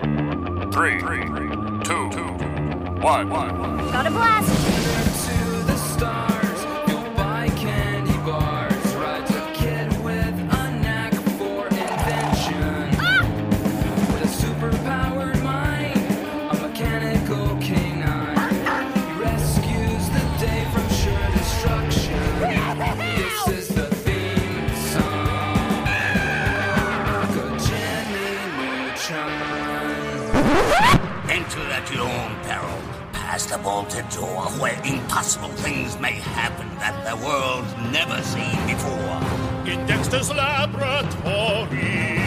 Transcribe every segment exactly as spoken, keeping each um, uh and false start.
Three, three, two, two, one, one. Got a blast. To the stars, you'll buy candy bars. Rides a kid with a knack for invention. Ah! With a superpowered mind, a mechanical canine. He rescues the day from sure destruction. This is the theme song. Good Jimmy Neutron. Enter at your own peril. Past the vaulted door where impossible things may happen that the world's never seen before. In Dexter's laboratory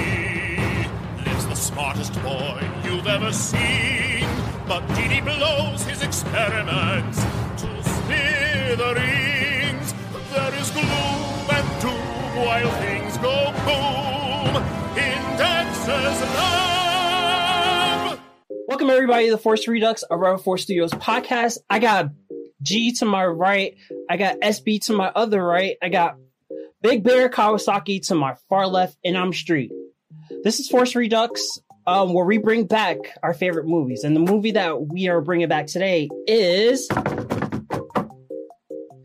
lives the smartest boy you've ever seen. But Dee Dee blows his experiments to smithereens. There is gloom and doom while things go boom in Dexter's lab. Welcome, everybody, to the Force Redux, a Rebel Force Studios podcast. I got G to my right. I got S B to my other right. I got Big Bear Kawasaki to my far left, and I'm Street. This is Force Redux, um, where we bring back our favorite movies. And the movie that we are bringing back today is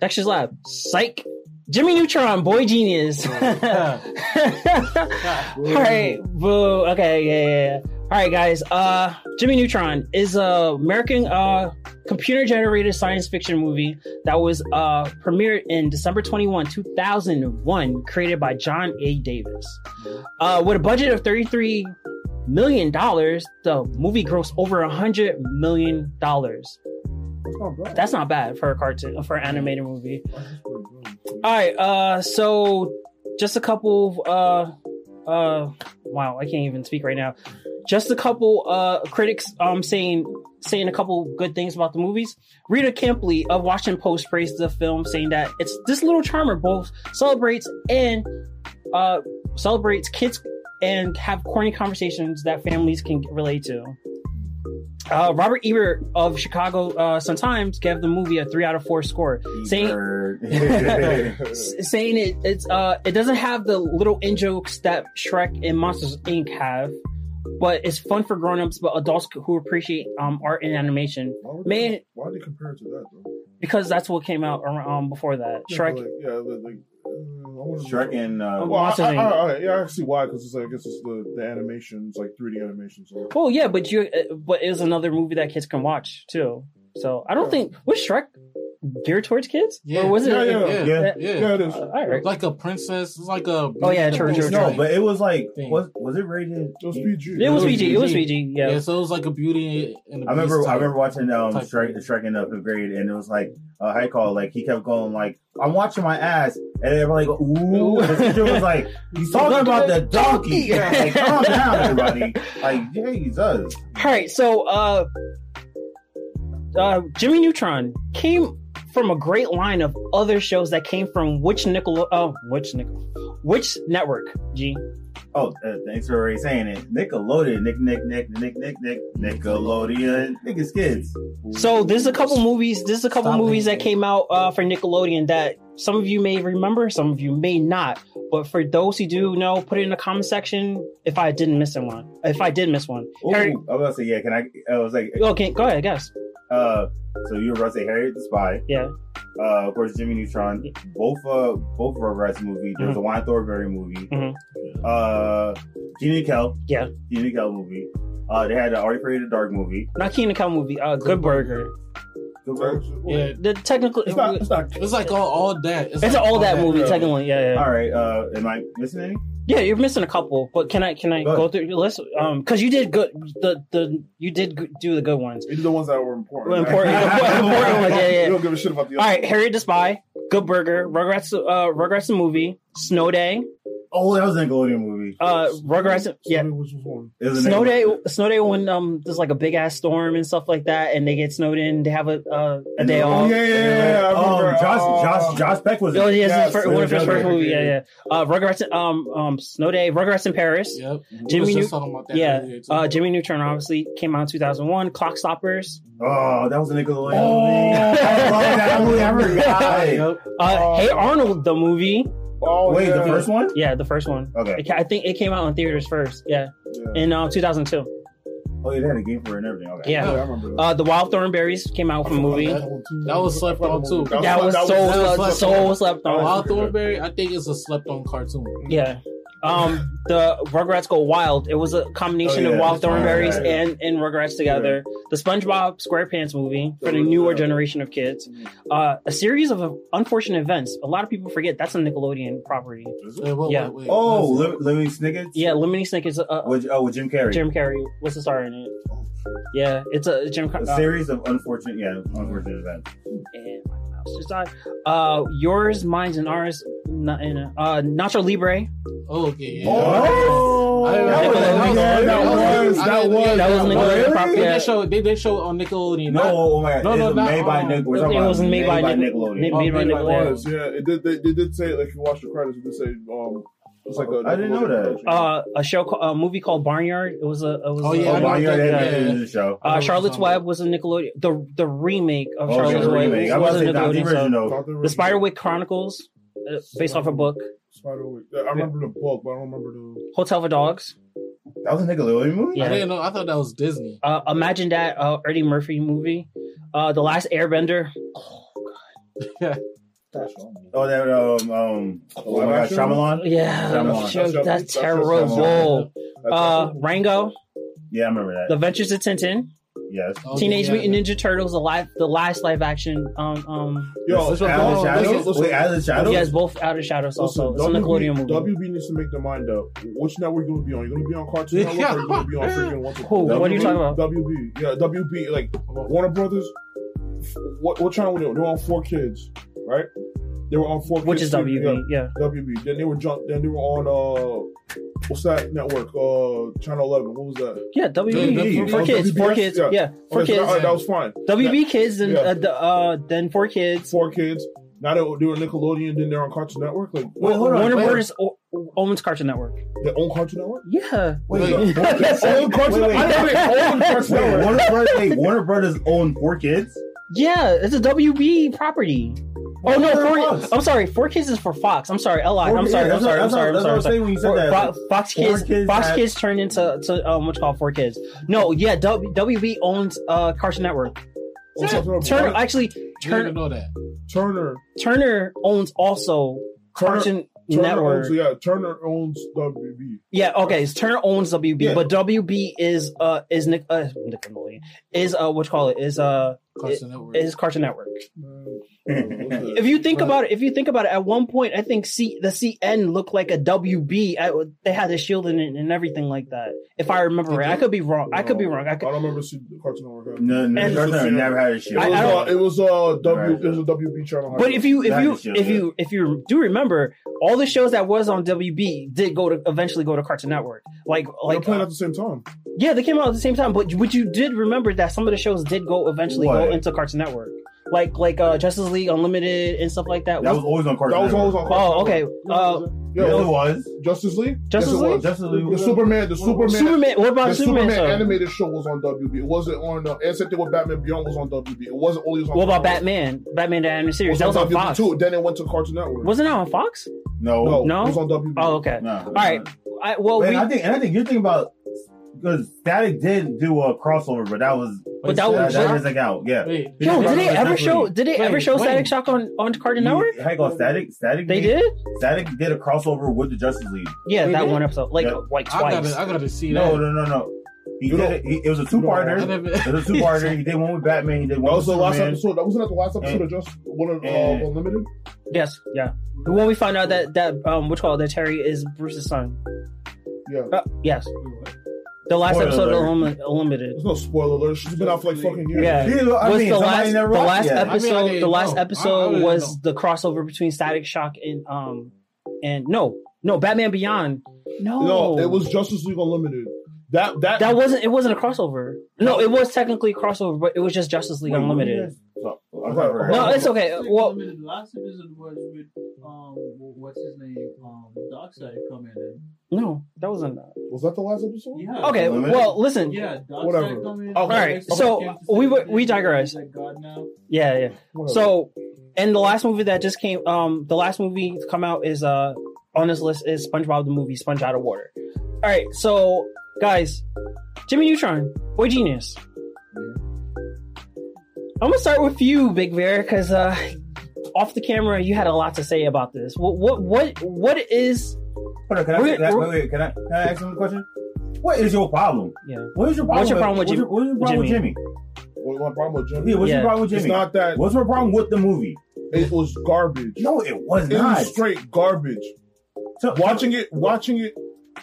Dexter's Lab. Psych. Jimmy Neutron, Boy Genius. All right. Boo. Okay. Yeah, yeah, yeah. All right, guys. Uh, Jimmy Neutron is a American uh, computer-generated science fiction movie that was uh, premiered in December twenty-first, two thousand one, created by John A. Davis. Uh, with a budget of thirty-three million dollars, the movie grossed over one hundred million dollars. That's not bad for a cartoon, for an animated movie. All right. Uh, so just a couple. Uh, uh, wow, I can't even speak right now. Just a couple uh, critics um, saying saying a couple good things about the movies. Rita Campley of Washington Post praised the film, saying that it's this little charmer both celebrates and uh, celebrates kids and have corny conversations that families can relate to. Uh, Robert Ebert of Chicago uh, Sun-Times gave the movie a three out of four score, saying, saying it it's uh, it doesn't have the little in-jokes that Shrek and Monsters, Incorporated have, but it's fun for grown-ups, but adults who appreciate um, art and animation. Why would Man, they, why they compare it to that, though? Because that's what came out um, before that. Yeah, Shrek. Like, yeah, like, uh, Shrek and... Uh, well, I, I, I, I, yeah, I see why, because it's like, I guess it's the, the animations, like three D animations. So. Well, yeah, but you, but it was another movie that kids can watch, too. So, I don't yeah. think... Was Shrek geared towards kids? Yeah. Or was it? Yeah, yeah, yeah. yeah, yeah. yeah it is. Uh, all right. Like a princess. It's like a... Oh, yeah, true, true, true. No, but it was like... Was, was it rated... It was P G. It, it was P G. It was P G, yeah. Yeah, so it was like a Beauty and the I remember, I remember watching um, Shrek, the Shrek in the fifth grade, and it was like, uh, how you call it? Like, he kept going like, I'm watching my ass, and everybody go, ooh. The teacher was like, he's talking about the donkey. Yeah, like, calm down, everybody. Like, Jesus. All right, so... uh Uh, Jimmy Neutron came from a great line of other shows that came from which Nickel, uh, which Nickel, which network? G. Oh, uh, thanks for already saying it. Nickelodeon, Nick, Nick, Nick, Nick, Nick, Nick, Nickelodeon, Nick's kids. So there's a couple movies. There's a couple Stop movies that came out uh, for Nickelodeon that some of you may remember, some of you may not. But for those who do know, put it in the comment section if I didn't miss one. If I did miss one, Ooh, Harry, I was say yeah. Can I? I was like, okay, go ahead. I guess. Uh, so you were about to say Harriet the Spy. Yeah. Uh, of course, Jimmy Neutron. Yeah. Both uh, both Rugrats movie. There's mm-hmm. a Wild Thornberry movie. Mm-hmm. Uh, Keenan and Kel. Yeah. Keenan and Kel movie. Uh, they had the Already Created Dark movie. Not Keenan and Kel movie. Uh, Good, Good Burger. Good Burger. Yeah. The technical. It's, not, it's, not, it's like all, all that. It's, it's like an all, all that, that movie. Technically, yeah, yeah. All right. Uh, am I missing any? Yeah, you're missing a couple, but can I can I go, go through your list? Um, because you did good. The the you did go, do the good ones. These are the ones that were important. Right? Important, important, important ones. Yeah, yeah. You don't give a shit about the. All right, Harriet the Spy, Good Burger, Rugrats, uh, Rugrats the movie, Snow Day. Oh, that was a Nickelodeon movie. Uh, Rugrats, yeah. Snow Day, Snow Day when um there's like a big ass storm and stuff like that, and they get snowed in. They have a uh, a day off. Yeah, yeah, yeah. Like, I remember, um, Josh, uh, Josh, Josh Peck was. Oh yeah, yes, first, one of his first movie. Yeah, yeah. Uh, Rugrats, um, um, Snow Day, Rugrats in Paris. Yep. Jimmy Neutron. Yeah. Uh, Jimmy Neutron obviously came out in two thousand one. Clock Stoppers. Oh, that was a Nickelodeon oh. movie. I love that movie. I forgot. Yep. Uh, oh. Hey Arnold, the movie. Oh, Wait, yeah. the first one? Yeah, the first one. Okay. It, I think it came out in theaters first. Yeah. yeah. In uh, two thousand two. Oh, yeah, they had a game for it and everything. Okay. Yeah. yeah, I remember. Uh, the Wild Thornberrys came out with a movie. That, that was slept on too. That, that was, was so that was slept, slept, so slept on. Wild Thornberry, I think, is a slept on cartoon. Yeah. Um, the Rugrats Go Wild. It was a combination oh, yeah, of Wild Thornberrys right, and, and Rugrats together. Yeah. The SpongeBob SquarePants movie for the newer generation of kids. Uh, a series of unfortunate events. A lot of people forget that's a Nickelodeon property. Wait, wait, yeah. Wait, wait. Oh, Lem- Lemony Snicket? Yeah, Lemony Snicket's. Uh, with, oh, with Jim Carrey. Jim Carrey. What's the star in it? Oh. Yeah, it's a Jim Carrey. A series of unfortunate, yeah, unfortunate events. And Uh, yours, mine's, and ours. Not in a, uh, Nacho Libre. Oh, okay. Yeah. Oh, I that, was, that, that was that was that was Nickelodeon property. Did they show? Did they show on Nickelodeon? No, oh my God. no, no, no made, by Nic- Nic- it was made, made by Nickelodeon. It wasn't made by Nickelodeon. Yeah, it did. They, they did say, like, if you watch the credits, it did say. Um, It's like a, I didn't know that. Uh, a show, a movie called Barnyard. It was a. It was oh yeah, a, Barnyard. Yeah, yeah, yeah. Show. Uh, Charlotte's Web was a Nickelodeon. The the remake of oh, Charlotte's yeah, Web remake. was, was a Nickelodeon show. No. The, the Spiderwick Chronicles, uh, based off a book. Spiderwick. I remember the book, but I don't remember the. Hotel for Dogs. That was a Nickelodeon movie. Yeah. I didn't know. I thought that was Disney. Uh, imagine that, uh, Eddie Murphy movie, uh, The Last Airbender. Oh God. Oh, that um, um oh my God, Shyamalan. Yeah, Shyamalan. Sure, that's, that's terrible. That's uh, Rango. Yeah, I remember that. The Adventures of Tintin. Yes. Oh, Teenage yeah, Mutant yeah. Ninja Turtles, the live, the last live action. Um, um. Yo, Out of Shadows. Wait, Out of Shadows. Yes, both Out of Shadows. Also, listen, it's W B, a Nickelodeon movie. W B needs to make their mind up. Which network you gonna be on? You gonna be on Cartoon Network yeah. or you gonna be on freaking What's cool. What are you talking about? W B, yeah, W B, like Warner Brothers. What what channel were they on? They were on Four Kids. Right, they were on Four Kids, which is W B, yeah, yeah, W B. Then they were jump. Then they were on uh, what's that network? Uh, Channel Eleven. What was that? Yeah, W B. Four Kids. Four Kids. Yeah, yeah. Four okay, Kids. So that, right, that was fine. W B yeah. Kids, and yeah. uh, the, uh, then Four Kids. Four Kids. Now they were Nickelodeon. Then they're on Cartoon Network. Like, wait, hold on. Warner Brothers owns Cartoon Network. They own Cartoon Network. Yeah. Wait, own Cartoon Network. Warner Brothers own Four Kids. Yeah, it's a W B property. Oh, no, four, I'm sorry. Four Kids is for Fox. I'm sorry. L I. I'm sorry. Yeah, I'm sorry. I'm sorry. That's what I was saying when you said that. Fox Kids, kids Fox had... Kids turned into to, um, what's called Four Kids. No, yeah, w, WB owns uh, Cartoon Network. Turner, Turner actually, Turner know that. Turner, Turner owns also Turner, Cartoon Turner Network. Owns, yeah, Turner owns W B. Yeah, okay, so Turner owns W B, yeah. but W B is uh is Nick uh Nickelodeon is uh what you call it is uh. Cartoon it, Network. It's Cartoon Network. If you think about it, if you think about it, at one point I think C, the C N looked like a W B. I, they had a shield in it and everything like that. If I remember right, I could be wrong. I could be wrong. I, could... I don't remember Cartoon Network. No, no, and, Cartoon Network never had a shield. It was, I, I it was, uh, w, it was a W B channel. But if you if you if you, if you if you do remember, all the shows that was on W B did go to eventually go to Cartoon Network. Like like they came out at the same time. Yeah, they came out at the same time. But what you did remember that some of the shows did go eventually. What? Go into Cartoon Network, like like uh, Justice League Unlimited and stuff like that. That was, was always on Cartoon. That was always on Cartoon. Oh, okay. Uh, yeah, yeah, it was Justice League. Justice yes, League. Justice League. The Superman. The Superman. Superman. What about the Superman? Superman show? Animated show was on W B. It wasn't on. Uh, and something with Batman Beyond was on W B. It wasn't always on. What about Batman? Batman the animated series. That was on, on Fox. Too. Then it went to Cartoon Network. Wasn't that on Fox? No. No. no? It was on W B. Oh, okay. Nah, all right. I, well, Man, we, I think and I think you're thinking about. Because Static did do a crossover, but that was but that was that, that was like out, yeah. Wait, yo, did they ever show? Did they wait, ever show wait. Static Shock on on Cartoon Network? Heck, on Static, Static. They did. Static did a crossover with the Justice League. Yeah, wait, that wait. one episode, like yeah. like twice. I gotta, I gotta see no, that. No, no, no, no. He you did it. He, it was a two-parter. It was a two-parter. He did one with Batman. He did one. That was with the last episode. That wasn't that the last episode and, of just one of uh, Unlimited. Yes. Yeah. The one we found out that that um, what's called that Terry is Bruce's son. Yeah. Uh, yes. The last spoiler episode alert. of Unlimited. There's no spoiler alert. She's been out for like fucking years. Yeah. yeah I mean, the, last, the last episode? I mean, I the last know. episode I, I was know. the crossover between Static Shock and um and no no Batman Beyond. No, no, it was Justice League Unlimited. That that that wasn't it wasn't a crossover. No, it was technically a crossover, but it was just Justice League Wait, Unlimited. No, no, it's okay. Well, the last episode was with um, what's his name? Um, Darkseid coming in. No, that wasn't. That. Was that the last episode? Yeah. Okay. Unlimited. Well, listen. Yeah. Darkseid Whatever. Coming in. Okay. All right. Okay. So we were, we digress. Like God now. Yeah, yeah. Whatever. So, and the last movie that just came, um, the last movie to come out is uh on this list is SpongeBob the movie, Sponge Out of Water. All right, so. Guys, Jimmy Neutron. Boy Genius. I'm going to start with you, Big Bear, because uh, off the camera, you had a lot to say about this. What what what, what is... Hold on, can I, can I, wait, wait, can I, can I ask him a question? What is your problem? Yeah. What is your problem, what's your problem with, with Jimmy? What's your problem with Jimmy? What's my problem with Jimmy? Yeah, what's yeah. your problem with Jimmy? It's not that... What's your problem with the movie? It was garbage. No, it was it not. It was straight garbage. So, watching it, watching it,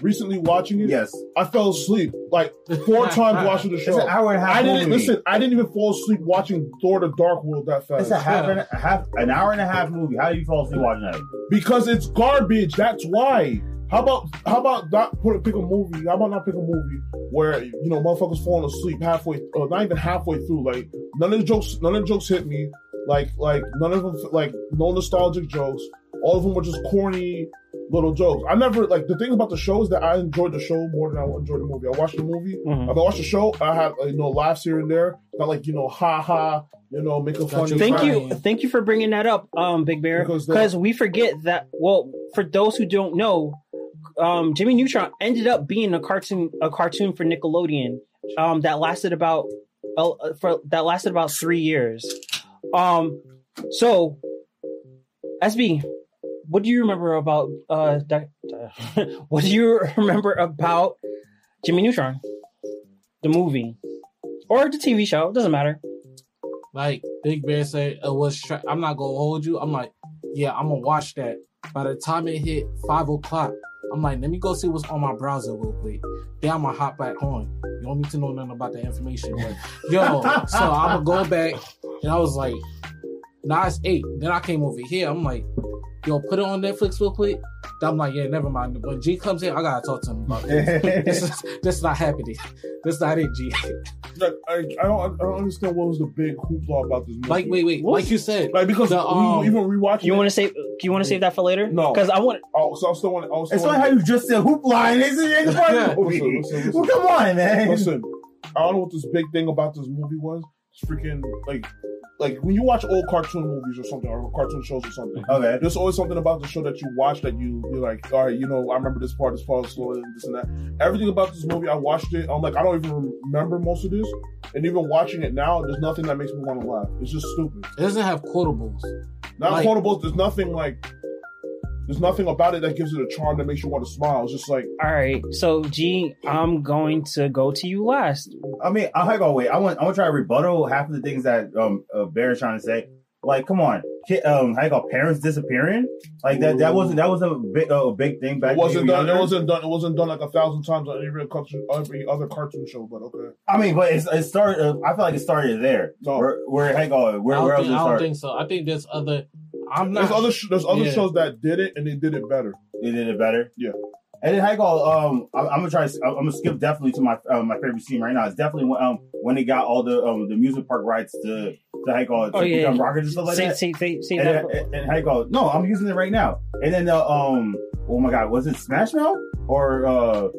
recently watching it, yes, I fell asleep like four times watching the show. It's an hour and a half. I didn't movie. listen. I didn't even fall asleep watching Thor: The Dark World that fast. It's a half, and a half, an hour and a half movie. How do you fall asleep watching that? Because it's garbage. That's why. How about how about not put pick a movie? How about not pick a movie where you know motherfuckers falling asleep halfway, or not even halfway through. Like none of the jokes, none of the jokes hit me. Like like none of them, like no nostalgic jokes. All of them were just corny little jokes. I never, like, the thing about the show is that I enjoyed the show more than I enjoyed the movie. I watched the movie. Mm-hmm. If I watched the show, I had, you know, laughs here and there. Not like, you know, ha-ha, you know, make a funny Thank time. you. Thank you for bringing that up, um, Big Bear. Because we forget that, well, for those who don't know, um, Jimmy Neutron ended up being a cartoon a cartoon for Nickelodeon um, that lasted about uh, for, that lasted about three years. Um, so, S B, what do you remember about uh, doc, uh, what do you remember about Jimmy Neutron, the movie or the T V show? It doesn't matter. Like Big Bear said, it was. Tra- I'm not gonna hold you. I'm like, yeah, I'm gonna watch that. By the time it hit five o'clock, I'm like, let me go see what's on my browser real quick. Then I'm gonna hop back on. You don't need to know nothing about the information, but yo. So I'm gonna go back, and I was like, now it's eight. Then I came over here. I'm like, yo, put it on Netflix real quick. I'm like, yeah, never mind. When G comes in, I gotta talk to him about this. this, is, this is not happening. This is not it, G. Like, I, I don't, I don't understand what was the big hoopla about this movie. Like, wait, wait, what? Like you said, like because the, um, we even rewatching. You want to save? Do you want to save that for later? No, because I want. Oh, so I still want. I still it's not how you just said hoopla and it's in the movie. Listen, listen, listen. Well, come on, man. Listen, I don't know what this big thing about this movie was. It's freaking like. Like, when you watch old cartoon movies or something, or cartoon shows or something, okay, there's always something about the show that you watch that you, you're like, all right, you know, I remember this part, this part is slow, and this and that. Everything about this movie, I watched it, I'm like, I don't even remember most of this. And even watching it now, there's nothing that makes me want to laugh. It's just stupid. It doesn't have quotables. Not like, quotables, there's nothing like, there's nothing about it that gives it a charm that makes you want to smile. It's just like... All right, so, G, I'm going to go to you last. I mean, I'll go away. I want, I want to try to rebuttal half of the things that um, uh, Bear's trying to say. Like, come on. Kid, um, how you call parents disappearing? Like, that, that wasn't that was a big, uh, big thing back then. It wasn't done. It wasn't done. It wasn't done like a thousand times on every, cartoon, every other cartoon show, but okay. I mean, but it's, it started... Uh, I feel like it started there. No. Where, where, how you call it? Where, where else think, it started? I don't think so. I think there's other... I'm not. There's other sh- there's other yeah. shows that did it and they did it better. They did it better. Yeah. And then Hagel, um, I'm, I'm gonna try. I'm gonna skip definitely to my um, my favorite scene right now. It's definitely um when they got all the um the amusement park rights to to Hagel oh, to yeah, become yeah. rockets and stuff like see, that. See, see, see and, that. And, and Hagel, no, I'm using it right now. And then the um, oh my god, was it Smash Mouth or uh?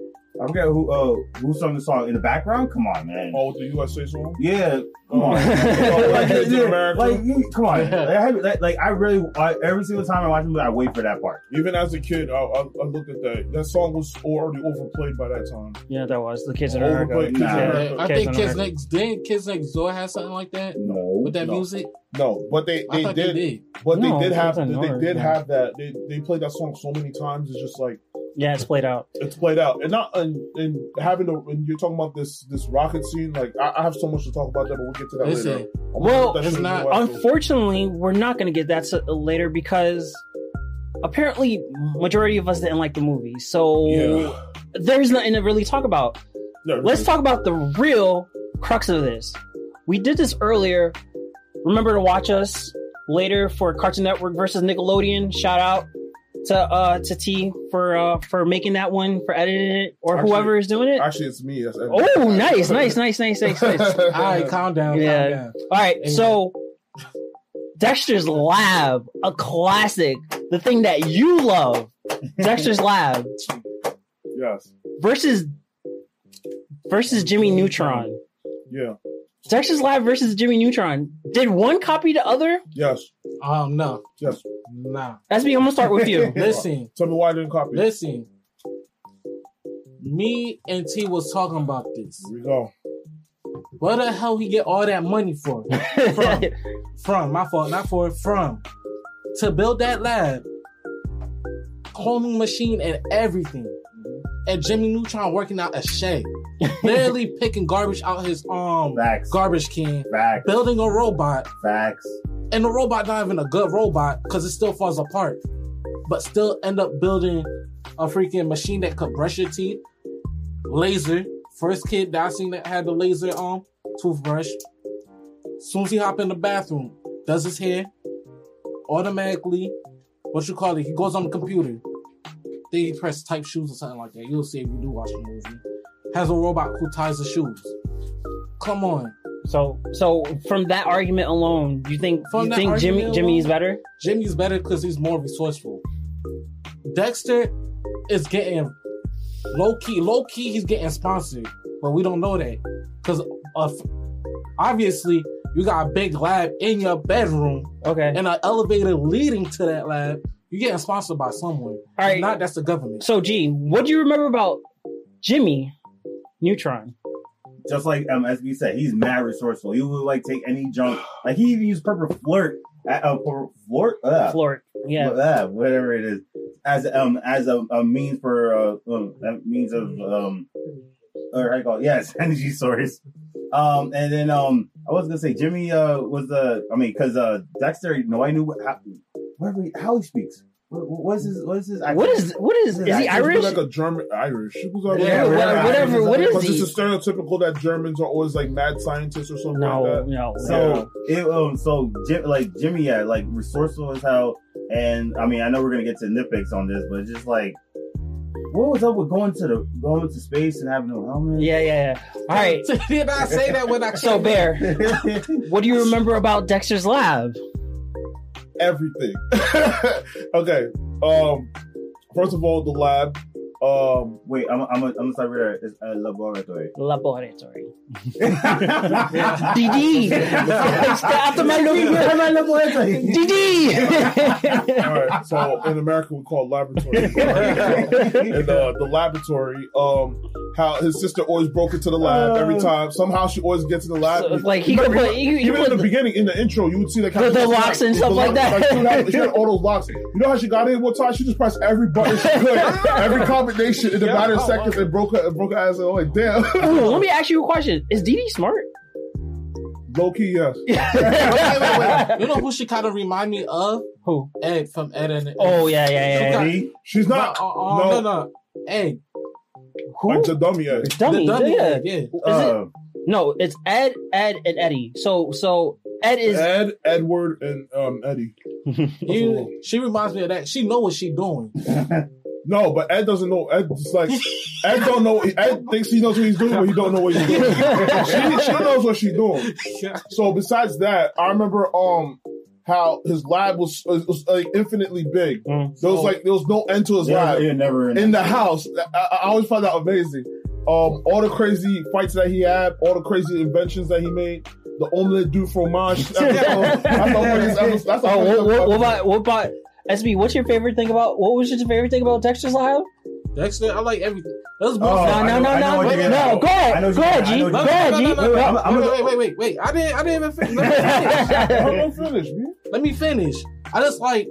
I forget who uh, who sung the song in the background. Come on, man! Oh, with the U S A song. Yeah, come on. like, yeah, like, come on. Like, like, like I really, I, every single time I watch the movie, I wait for that part. Even as a kid, I, I, I looked at that. That song was already overplayed by that time. Yeah, that was the Kids in America. Nah. Yeah, I think Kids Next didn't Kids Next Door have something like that. No, with that no. music. No, but they, they did, they did. But no, they did have they, they did have that. They they played that song so many times. It's just like. Yeah, it's played out. It's played out, and not and, and having to. And you're talking about this this rocket scene. Like I, I have so much to talk about that, but we'll get to that Listen, later. I'm well, that it's not. Unfortunately, we're not going to get that so, later because apparently, majority of us didn't like the movie. So yeah. there's nothing to really talk about. No, Let's really. talk about the real crux of this. We did this earlier. Remember to watch us later for Cartoon Network versus Nickelodeon. Shout out. To uh to T for uh for making that one, for editing it, or actually, whoever is doing it. Actually, it's me. That's oh, nice, nice, nice, nice, nice, nice. All right, calm down. Yeah. Calm down. All right. Amen. So, Dexter's Lab, a classic, the thing that you love, Dexter's Lab. Yes. Versus versus Jimmy Neutron. Yeah. Dexter's Lab versus Jimmy Neutron. Did one copy the other? Yes. Um, no. Yes. Nah. That's me. I'm gonna start with you. Listen. Tell me why I didn't copy. Listen. Me and T was talking about this. Here we go. Where the hell he get all that money for? From, from my fault, not for from to build that lab, cloning machine and everything, and Jimmy Neutron working out a shade, barely picking garbage out his um Facts. garbage can, Facts. building a robot, Facts. and the robot not even a good robot because it still falls apart, but still end up building a freaking machine that could brush your teeth, laser. First kid that I seen that had the laser on, toothbrush. Soon as he hop in the bathroom, does his hair, automatically, what you call it, he goes on the computer. Then he press type shoes or something like that. You'll see if you do watch the movie. Has a robot who ties the shoes. Come on. So so from that argument alone, you think from you think Jimmy alone, Jimmy's better? Jimmy's better because he's more resourceful. Dexter is getting Low key, low key, he's getting sponsored, but we don't know that because uh, obviously you got a big lab in your bedroom, okay, and an elevator leading to that lab. You're getting sponsored by someone. All right, if not that's the government. So, G, what do you remember about Jimmy Neutron? Just like um, as we said, he's mad resourceful. He would like take any junk. Like he even used purple flirt, at, uh, purple flirt, uh, flirt, yeah, uh, whatever it is. As um as a, a means for uh um, a means of um or I call it, yes energy source um and then um I was gonna say Jimmy uh was the I mean because uh Dexter you know I knew what, how, where we, how he speaks what, what is his what is his what is what is is, is he Irish like a German Irish yeah, whatever, whatever, whatever what is he it's a stereotypical that Germans are always like mad scientists or something no, like that no so no. it um so like Jimmy yeah like resourceful as hell. And I mean, I know we're gonna get to nitpicks on this, but just like, what was up with going to the going to space and having no helmet? Yeah, yeah, yeah. All right. Did I say that when I so Bear? What do you remember about Dexter's lab? Everything. Okay. Um. First of all, the lab. Um. Wait. I'm. I'm. A, I'm gonna start with it's a laboratory. Laboratory. Dee Dee. After my laboratory. Dee Dee. All right. So in America we call it laboratory. And uh, the laboratory. Um. How his sister always broke into the lab uh, every time. Somehow she always gets in the lab. So, like he remember, could put, even, he, even he in the, the beginning in the intro you would see that kind of the locks and stuff like that. She had all those locks. You know how she got in one time? She just pressed every button she could. Every comment. Nation in the yeah, matter of oh, seconds and broke her, broke her ass. And I'm like, damn. Ooh, let me ask you a question: is Dee Dee smart? Low key, yes. wait, wait, wait. You know who she kind of remind me of? Who? Egg from Ed and. Oh yeah, yeah, yeah. She got, she's not. No, uh, uh, no, no. Egg. Who? Like the dummy egg. Dummy, the dummy yeah. egg. Yeah. Uh, it? No, it's Ed, Ed, and Eddie. So, so Ed is Ed, Edward, and um Eddie. You, she reminds me of that. She know what she doing. No, but Ed doesn't know. Ed's like Ed don't know. Ed thinks he knows what he's doing, but he don't know what he's doing. she, she knows what she's doing. So besides that, I remember um how his lab was, was, was like infinitely big. Mm. There was oh. like there was no end to his yeah, lab. Yeah, never in, in the house. I, I always find that amazing. Um, all the crazy fights that he had, all the crazy inventions that he made. The omelet du fromage. That's that's oh, what, what about what about? S B, what's your favorite thing about? What was your favorite thing about Dexter's Lab? Dexter, I like everything. That was bullshit. Oh, no, no, know, no, no, no, no. Go ahead, go ahead, G, go ahead, G. Wait, wait, wait, wait. I didn't, I didn't even finish. Let me finish. Let me finish. I just like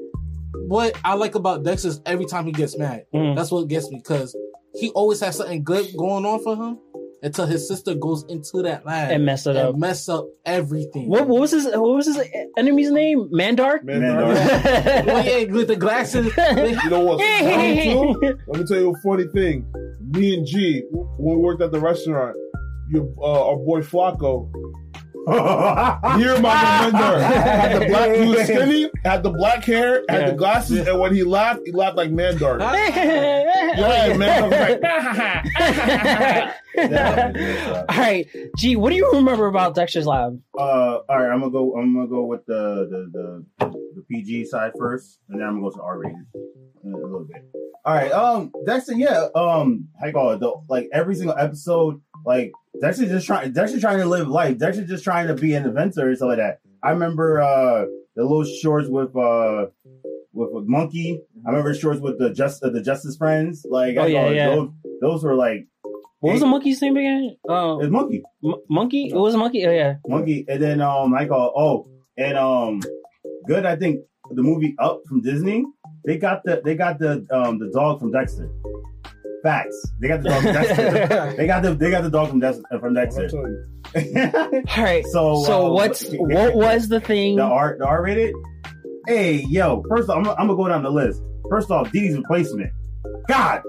what I like about Dexter is every time he gets mad. Mm. That's what gets me because he always has something good going on for him. Until his sister goes into that lab and mess it and up, mess up everything. What, what was his? What was his enemy's name? Mandark. Mandark. Mandark. Well, yeah, with the glasses. You know what? Let me tell you a funny thing. Me and G, when we worked at the restaurant, your uh, our boy Flacco. You're my remender. Had the black, he was skinny, had the black hair, had yeah. the glasses, yeah. and when he laughed, he laughed like Mandark. Yeah, Mandark. All right, G, what do you remember about Dexter's Lab? Uh, all right, I'm gonna go. I'm gonna go with the the, the, the P G side first, and then I'm gonna go to R rated a little bit. All right, um, Dexter, yeah, um, I call it the like every single episode, like Dexter just trying, Dexter trying to live life. Dexter just trying to be an inventor or something like that. I remember uh the little shorts with uh with, with Monkey. I remember shorts with the just uh, the Justice Friends. Like, oh I yeah, yeah. Those, those were like. What was the monkey's name again? Oh, it's Monkey. M- monkey? No. It was a Monkey? Oh, yeah. Monkey. And then um, I go, oh, and um, good, I think, the movie Up from Disney, they got the they got the um the dog from Dexter. Facts. They got the dog from Dexter. they got the they got the dog from Dexter from Dexter. All right. So so um, what's what was the thing? The R the R rated? Hey, yo, first off, I'm, I'm gonna go down the list. First off, Dee Dee's Replacement. God.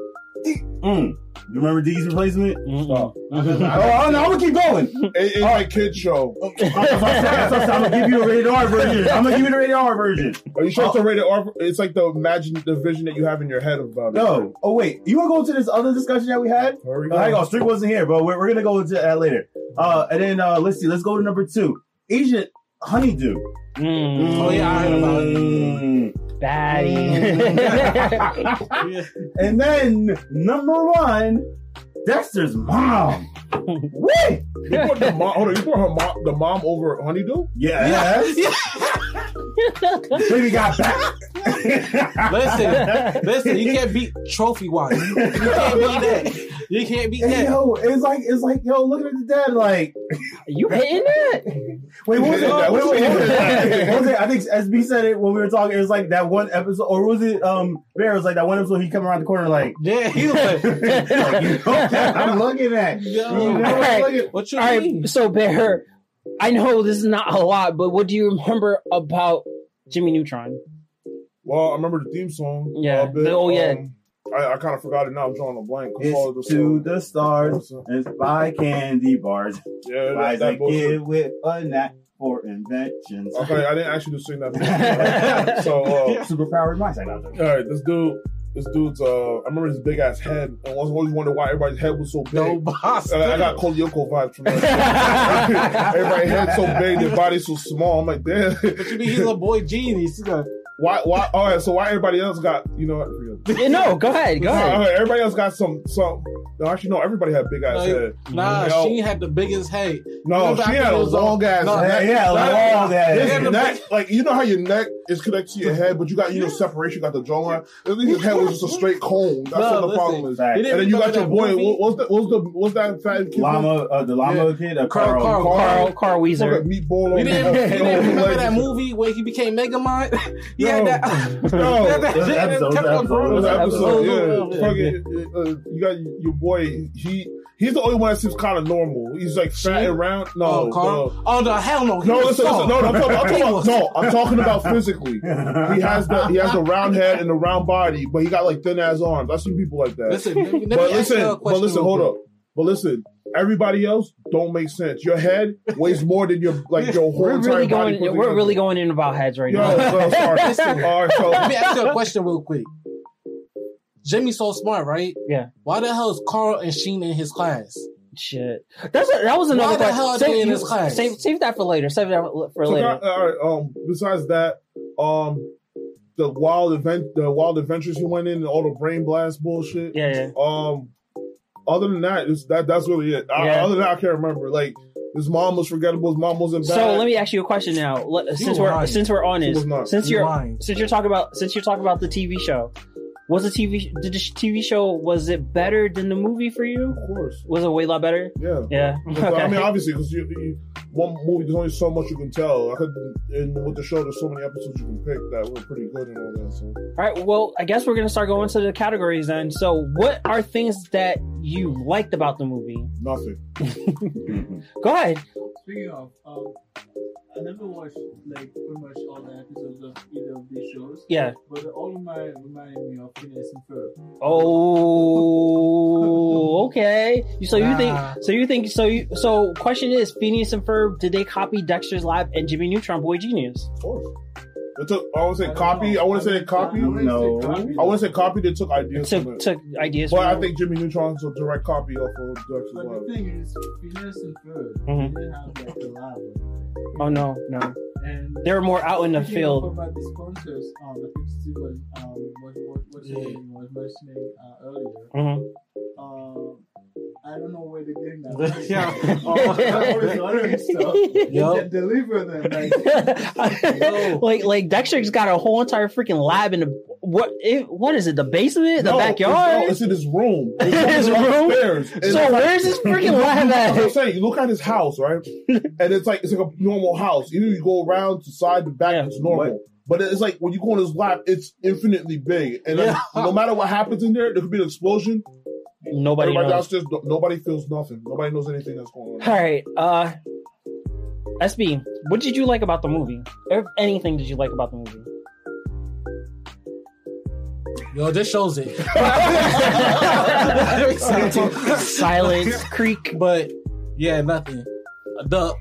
Mm. You remember Dee Dee's Replacement? Mm-hmm. Oh, oh no, I'm gonna keep going. It, it's my kid show. I'm, I'm, I'm, I'm, I'm gonna give you a rated R version. I'm gonna give you the rated R version. Are you sure it's a rated R? It's like the imagine the vision that you have in your head about it. No. Oh wait, you wanna go into this other discussion that we had? Where we go? Hang on, Street wasn't here, bro. We're, we're gonna go into that later. Uh, and then uh, let's see. Let's go to number two. Agent Honeydew. Mm. Oh yeah, I heard about it. Mm. Daddy. And then number one, Dexter's mom. Wait, you put the mom. Hold on, you put her mom, the mom over Honeydew? Yes. yes. Baby got back. listen, listen. You can't beat trophy wife. You can't beat that. You can't beat and that. Yo, it's like it's like yo, looking at the dad like you hitting that. Wait, what was it? Wait, wait, wait, wait. I think S B said it when we were talking. It was like that one episode, or was it? Um, Bear was like that one episode. He come around the corner like, yeah, he was like, like you know, I'm looking at. Yo. You know, all right, looking, what you all right, so Bear. I know this is not a lot, but what do you remember about Jimmy Neutron? Well, I remember the theme song. Yeah. The, oh, yeah. Um, I, I kind of forgot it now. I'm drawing a blank. It's the to song. The stars. It's by candy bars. Yeah, that, that bullshit. With a knack for inventions. Okay, I didn't actually do sing that. Before, so, uh, yeah. Superpower is my side out there. All right, this dude. This dude's, uh, I remember his big ass head. I was always wondering why everybody's head was so big. No boss. I, I got Cole Yoko vibes from that. Everybody's head so big, their body's so small. I'm like, damn. But you mean he's a boy genius? Like, why, why, all right, so why everybody else got, you know what? Yeah, no, go ahead, go ahead. All right, everybody else got some, some, no, actually, no, everybody had big ass like, head. Nah, you know? She had the biggest head. No, she had a long ass no, head. Yeah, yeah, long ass head. Neck, like, you know how your neck is connected to your head, but you got, you know, separation, you got the jawline. At least his head was just a straight cone. That's no, what the listen, problem is. And then you got your boy, what, what's, the, what's, the, what's that fat kid? Llama, uh, the llama yeah. kid? Uh, Carl, Carl, Carl, Carl, Carl Weezer. Meatball we didn't, we didn't remember that movie where he became Megamind? Yeah, that. No, that episode, that episode, yeah. Fucking, you got your boy. Boy, he he's the only one that seems kind of normal. He's like fat and round. No, oh, Carl. The, oh, the hell no. He no, listen, listen, no, no, I'm talking, I'm talking about, no, I'm talking about physically. He has the he has the round head and the round body, but he got like thin ass arms. I've seen people like that. Listen, let me, let but, listen but listen, hold up. But listen, everybody else don't make sense. Your head weighs more than your like your whole we're entire really body. Going, we're really going in about heads right Yo, now. No, sorry. Listen, all right, so. Let me ask you a question real quick. Jimmy's so smart, right? Yeah. Why the hell is Carl and Sheen in his class? Shit. That's a, that was another question. Why the hell are they in his class? Save, save that for later. Save that for so later. Not, all right, um, besides that, um, the wild event, the wild adventures he went in, and all the brain blast bullshit. Yeah. yeah. Um, other than that, it's, that that's really it. I, yeah. Other than that, I can't remember. Like his mom was forgettable. His mom wasn't bad. So let me ask you a question now. Let, since we're lying. since we're honest, since you're, you're lying. since you're talking about since you're talking about the T V show. Was the T V did the T V show was it better than the movie for you? Of course, was it way lot better? Yeah, yeah. Okay. I mean, obviously, because you, you, one movie there's only so much you can tell. I could, and with the show, there's so many episodes you can pick that were pretty good and all that. So. All right, well, I guess we're gonna start going to the categories then. So, what are things that you liked about the movie? Nothing. Go ahead. Speaking of, um, I never watched like pretty much all the episodes of either of these shows. Yeah, but all of my reminded me of Phineas and Ferb. Oh, okay. So nah. you think? So you think? So you, so question is, Phineas and Ferb, did they copy Dexter's Lab and Jimmy Neutron Boy Genius? Of course. They took. I want to say I copy. Know. I want to say copy. No, I want to say copy. They took ideas. Took, from it. took ideas. But from I them. think Jimmy Neutron's a direct copy off of Dexter's Lab. But the thing is, Phineas and Ferb mm-hmm. didn't have like the lab. Oh no, no. And they were more out in the field. About the sponsors, um, I think Steve was um, what what what's yeah. name was mentioning uh, earlier. Mm-hmm. Um, I don't know where they're getting that. yeah, all this other stuff. Yep. They deliver them like, like like Dexter's got a whole entire freaking lab in the What it, what is it? The basement? The no, backyard? It's, no, it's in his room. It's his room. So like, where's his freaking lab at? I'm saying, you look at his house, right? And it's like it's like a normal house. Either you go around to side to back, yeah, it's normal. What? But it's like when you go in his lab, it's infinitely big, and yeah. like, no matter what happens in there, there could be an explosion. Nobody knows. Downstairs, no, nobody feels nothing. Nobody knows anything that's going on. All right, uh, S B, what did you like about the movie? If anything, did you like about the movie? Yo, this shows it. Silence, creak, but yeah, nothing. The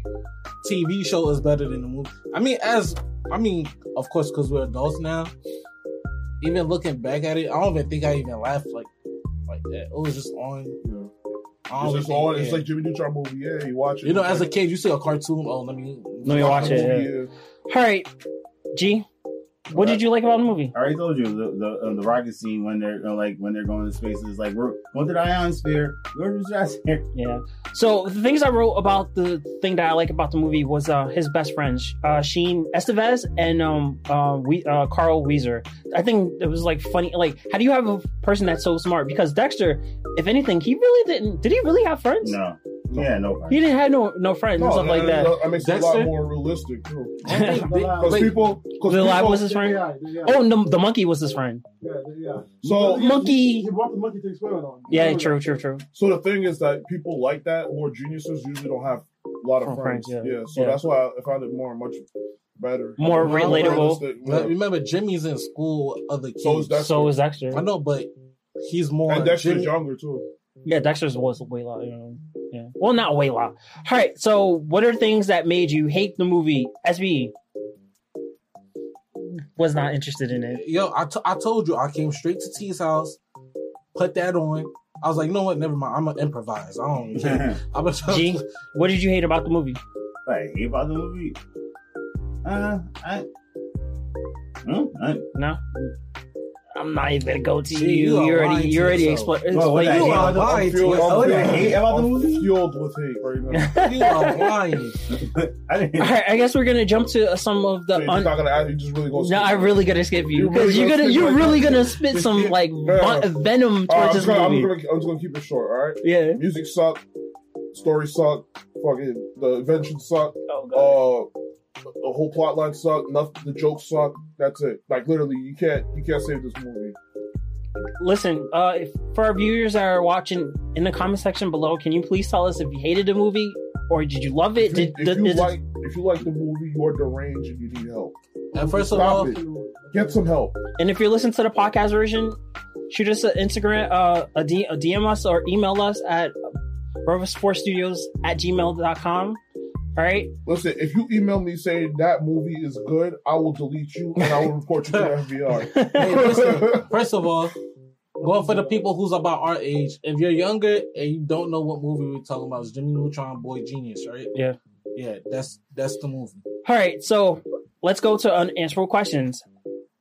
T V show is better than the movie. I mean, as I mean, of course, because we're adults now. Even looking back at it, I don't even think I even laughed like like that. It was just on. Yeah. It was just on. Yeah. It's like Jimmy Neutron movie. Yeah, you watch it. You know, as a kid, you see a cartoon. Oh, let me let me watch it. Movie, yeah. Yeah. All right, G. What did you like about the movie? I already told you the the, uh, the rocket scene when they're uh, like when they're going to space is like we're going to the ionosphere. We're just here. Yeah. So the things I wrote about the thing that I like about the movie was uh, his best friends, uh, Sheen Estevez and um uh, we uh, Carl Weezer. I think it was like funny. Like, how do you have a person that's so smart? Because Dexter, if anything, he really didn't. Did he really have friends? No. No. Yeah, no friends. He didn't have no no friends no, and stuff no, like no, that. No, I mean, it's a lot more realistic too. Because people, because the lab was his friend. Yeah, yeah. Oh, and the, the monkey was his friend. Yeah, yeah. So he, monkey, he, he brought the monkey to experiment on. Yeah, true, true, true. So the thing is that people like that or geniuses usually don't have a lot of From friends. friends yeah. yeah, so yeah. that's why I found it more much better, more relatable. Yeah. Remember, Jimmy's in school with other kids. So is Dexter. So is Dexter. I know, but he's more. And Dexter's Jimmy. younger too. Yeah, Dexter's was way loud. You know? Yeah. Well, not way loud. All right. So, what are things that made you hate the movie? S B E was not interested in it. Yo, I, t- I told you, I came straight to T's house, put that on. I was like, you know what? Never mind. I'm gonna improvise. I don't care. I'm a- G, what did you hate about the movie? I hate about the movie. Uh, I. Mm, I... No. I'm not even gonna go to Gee, you. You already, you already explained. You are lying to yourself. What I hate about the movie? I'm fueled with hate right now. You are lying. I didn't. All right, I guess we're gonna jump to some of the. So un- not gonna, you just really gonna. No, I really gotta skip you because you're gonna, you're really gonna spit some like venom towards this movie. I'm just gonna keep it short. All right. Yeah. Music sucked. Story sucked. Fucking the invention sucked. Oh god. The whole plot line sucked. Nothing. The jokes suck. That's it. Like literally, you can't you can't save this movie. Listen, uh, if, for our viewers that are watching in the comment section below, can you please tell us if you hated the movie or did you love it? If you, did, if did, you did, like if you like the movie, you're deranged and you need help. And first Stop of all, it. Get some help. And if you're listening to the podcast version, shoot us an Instagram, uh, a, D, a D M us or email us at roversportstudios at gmail dot com. All right. Listen, if you email me saying that movie is good, I will delete you and I will report you to the F B I. Hey, listen, first of all, going for the people who's about our age. If you're younger and you don't know what movie we're talking about, it's Jimmy Neutron Boy Genius, right? Yeah. Yeah, that's that's the movie. All right. So let's go to unanswerable questions.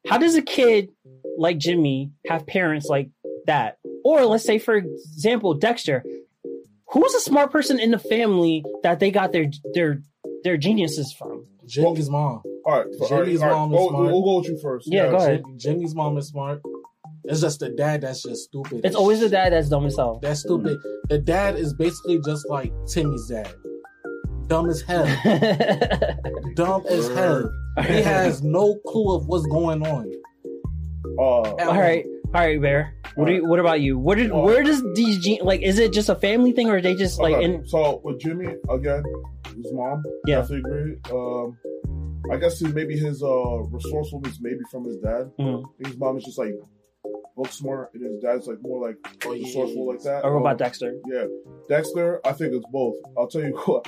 How does a kid like Jimmy have parents like that? Or let's say, for example, Dexter. Who's a smart person in the family that they got their their their geniuses from? Jimmy's mom. All right, so Jimmy's all right, mom all right. is go, smart. We'll go with you first. Yeah, yeah go ahead. Jimmy's mom is smart. It's just the dad that's just stupid. It's always the dad that's dumb as hell. That's stupid. Mm-hmm. The dad is basically just like Timmy's dad. Dumb as hell. Dumb as hell. He has no clue of what's going on. Uh, all right. All right, Bear. What, do you, what about you? What did, uh, where does these gene... Like, is it just a family thing, or are they just, okay. like... In- so, with Jimmy, again, his mom, yeah. I agree. Um, I guess he, maybe his uh, resourcefulness maybe from his dad. Mm. His mom is just, like, book smart, and his dad's, like, more, like, resourceful like that. Or what about um, Dexter? Yeah. Dexter, I think it's both. I'll tell you what.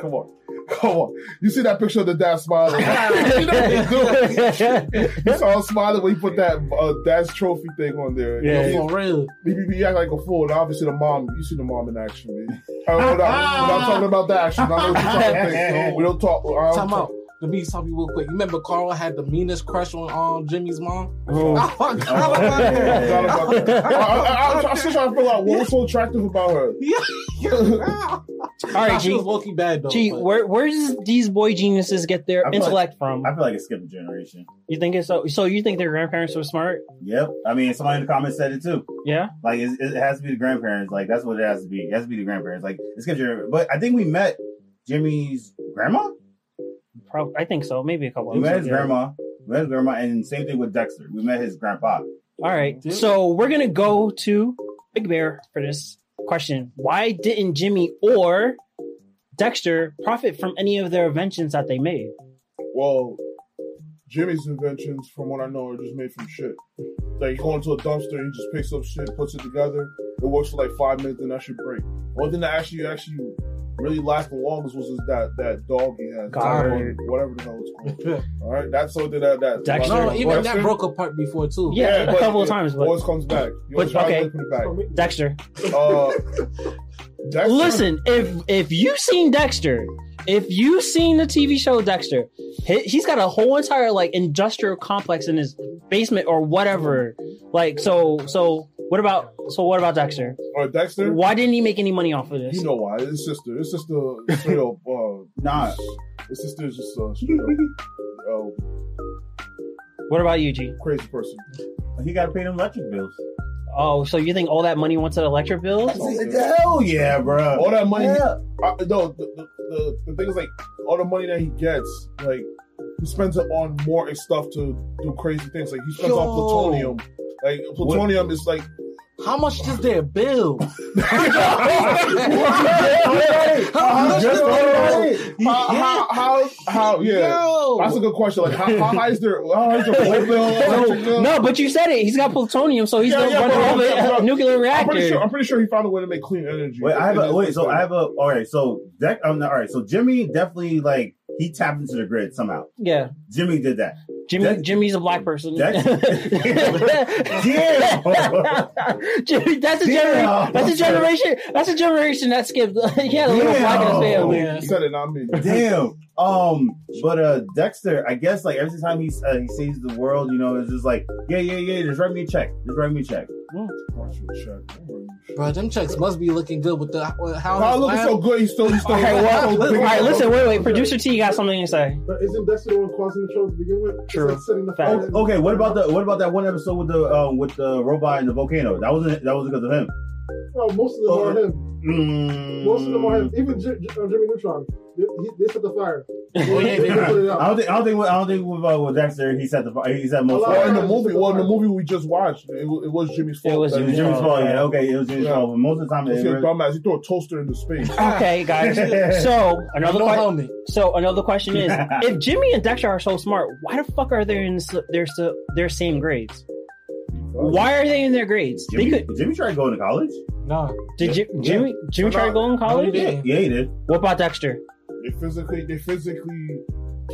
Come on. Come on. You see that picture of the dad smiling. You know what he's doing. So I'm smiling when he put that uh, dad's trophy thing on there. Yeah, you know, for real. He, he, he act like a fool. And obviously the mom, you see the mom in action, man. I don't know. We're not talking about the action. I know what you're talking about. We don't talk. I don't Time talk. Out. Let me stop you real quick. You remember Carl had the meanest crush on um, Jimmy's mom? Oh. I forgot about that. I was trying to feel out what was so attractive about her. Yeah. All right, nah, G, she was low-key bad, though. Gee, where, where does these boy geniuses get their intellect like, from? I feel like it skipped a generation. You think it's so? So you think their grandparents were smart? Yep. I mean, somebody in the comments said it, too. Yeah? Like, it, it has to be the grandparents. Like, that's what it has to be. It has to be the grandparents. Like, it skipped your... But I think we met Jimmy's grandma? Probably, I think so. Maybe a couple. We met his grandma. We met his grandma, and same thing with Dexter. We met his grandpa. All right. So we're gonna go to Big Bear for this question. Why didn't Jimmy or Dexter profit from any of their inventions that they made? Well, Jimmy's inventions, from what I know, are just made from shit. Like, you go into a dumpster and he just picks up shit, puts it together. It works for like five minutes, and that should break. One thing that actually, actually. really lasted the longest was just that that dog he had, dog, whatever the hell it's called. All right, that's something that that Dexter, no, even Dexter, that broke apart before too. Yeah, yeah a couple it, of times, but always comes back. You but okay, back. Dexter. Uh, Dexter. Listen, if if you've seen Dexter, if you've seen the T V show Dexter, he, he's got a whole entire like industrial complex in his basement or whatever. Like so so. What about so? What about Dexter? Or Dexter? Why didn't he make any money off of this? You know why? His sister. His sister. Straight up. Uh, nah. His sister is just uh, straight up. Yo. What about you, G? Crazy person. He got to pay them electric bills. Oh, so you think all that money went to the electric bills? Oh, hell yeah, bro! All that money. Yeah. I, no, the, the, the, the thing is like all the money that he gets, like he spends it on more stuff to do crazy things. Like he spends Yo. off plutonium. Like plutonium what? is like. How much does their bill? How? How? Yeah, Yo. that's a good question. Like, how, how high is their? How high is their oil bill? No, no, but you said it. He's got plutonium, so he's yeah, gonna yeah, run over yeah, a, a nuclear reactor. I'm pretty, sure, I'm pretty sure he found a way to make clean energy. Wait, I have a, wait. So I have a. All right. So that. Um, all right. So Jimmy definitely like he tapped into the grid somehow. Yeah. Jimmy did that. Jimmy, Dex- Jimmy's a black person. Dex- Jimmy, that's a generation. That's a generation. That's a generation that skipped. Yeah, the little black in his family. You said it, not me. Damn. Um, but uh, Dexter, I guess like every time he uh, he sees the world, you know, it's just like yeah, yeah, yeah. Just write me a check. Just write me a check. Bro, them checks must be looking good with the how. How looking so good? He's still. He's still. All right, well, all right, listen, wait, wait. Producer T got something to say. But isn't Dexter the one causing the trouble to begin with? True. The okay, what about the what about that one episode with the uh, with the robot and the volcano? That wasn't that wasn't because of him. No, most of them oh, are him. Mm, most of them are him. Even J- J- Jimmy Neutron, they, he, they set the fire. They, well, yeah, they put it out. I don't think I don't think I don't think with, uh, with Dexter he set the fire. He set most. Well, fire. In the movie, well, in the movie we just watched, it, it was Jimmy's fault. It was, it was Jimmy's fault. Yeah, okay, it was Jimmy's yeah. fault. But most of the time, they really... dumbass. He threw a toaster into space. Okay, guys. So another que- so another question is: if Jimmy and Dexter are so smart, why the fuck are they in their their same grades? Why are they in their grades? Jimmy, they could... Jimmy tried going to college? No. Did Jimmy yeah. Jimmy, Jimmy try going to college? Yeah, yeah, he did. What about Dexter? They physically they physically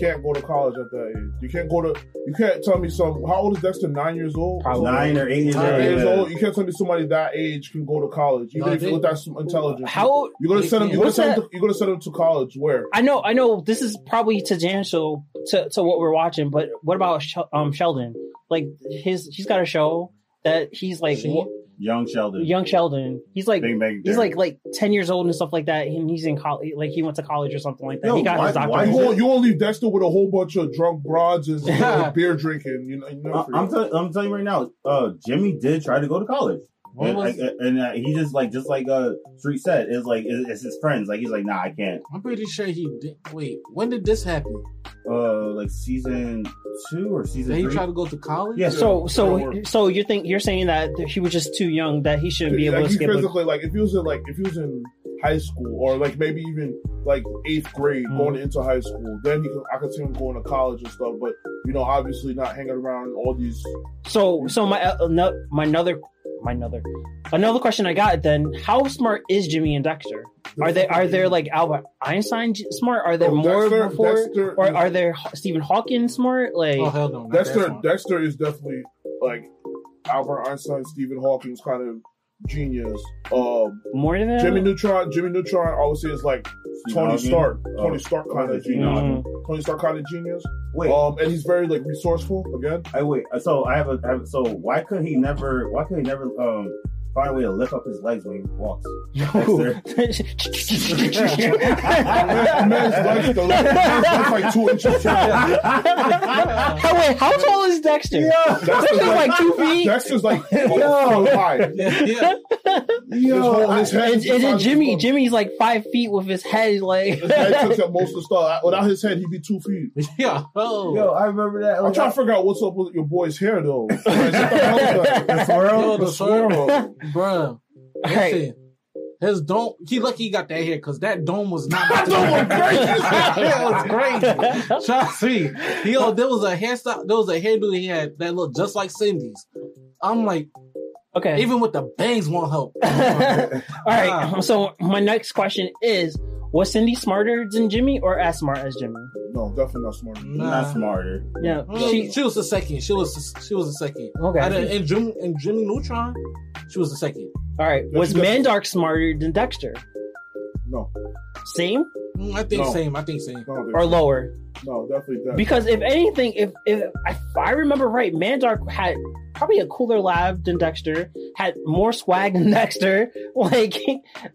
can't go to college at that age. You can't go to you can't tell me some how old is Dexter? Nine years old? Probably nine or eight years, nine years yeah. old. You can't tell me somebody that age can go to college. Even no, if they, with that intelligence. How you're gonna send them you're gonna send them, you're gonna send them to college where? I know, I know this is probably tangential to, to what we're watching, but what about um Sheldon? Like his, he's got a show that he's like she, young Sheldon. Young Sheldon. He's like Big Bang he's like like ten years old and stuff like that. And he's in college, like he went to college or something like that. Yo, he got why, his doctorate. You won't, you won't leave Dexter with a whole bunch of drunk broads and you know, beer drinking. You know, you know uh, I'm telling, I'm telling you right now. Uh, Jimmy did try to go to college, and, was... I, and uh, he just like just like uh Street said, it's like it's, it's his friends. Like he's like, nah, I can't. I'm pretty sure he did. Wait, when did this happen? Uh, like season two or season three. He tried to go to college. Yeah. So, so, so you think you're saying that he was just too young that he shouldn't be able like to skip. Physically, like if he was in like if he was in high school or like maybe even like eighth grade mm. going into high school, then he could, I could see him going to college and stuff. But you know, obviously not hanging around all these. So, people. so my uh, no, my another my another another question I got then: how smart is Jimmy and Dexter? Are they are there like Albert Einstein smart? Are there oh, more Dexter, before, Dexter, or are there Stephen Hawking smart? Like oh, hell no, Dexter, Dexter is definitely like Albert Einstein, Stephen Hawking's kind of Genius. Uh, More than that? Jimmy Neutron. Jimmy Neutron obviously is like Tony Stark. Tony Stark kind of genius. Tony Stark kind of genius. Wait, um, and he's very like resourceful. Again, I wait. So I have a. I have, so why could he never? Why could he never? Um. Find a way to lift up his legs when he walks. That's like two inches tall. Wait, how tall is Dexter? Yeah. Dexter's like, like two feet. Dexter's like oh, high. Yeah. Yo, his whole, his and then Jimmy, stuff. Jimmy's like five feet with his head. Like his head took up most of the stuff. Without his head, he'd be two feet. Yeah. Oh. Yo, I remember that. Like, I'm trying to figure out what's up with your boy's hair though. Like, the swirl, the swirl. Bruh, listen, his dome, he lucky he got that hair because that dome was not. That dome was crazy. It was crazy. Trust me. Yo, there was a hairstyle, there was a hairdo he had that looked just like Cindy's. I'm like, okay. Even with the bangs won't help. All right. Wow. So my next question is, was Cindy smarter than Jimmy or as smart as Jimmy? No, definitely not smarter. Nah. Not smarter. Yeah. She, she was the second. She was she was the second. Okay. And Jimmy, and Jimmy Neutron, she was the second. All right. Was Mandark smarter than Dexter? No. Same? I think no. same. I think same. No, or same. Lower? No, definitely, definitely. Because if anything, if, if, if I remember right, Mandark had probably a cooler laugh than Dexter, had more swag than Dexter. Like,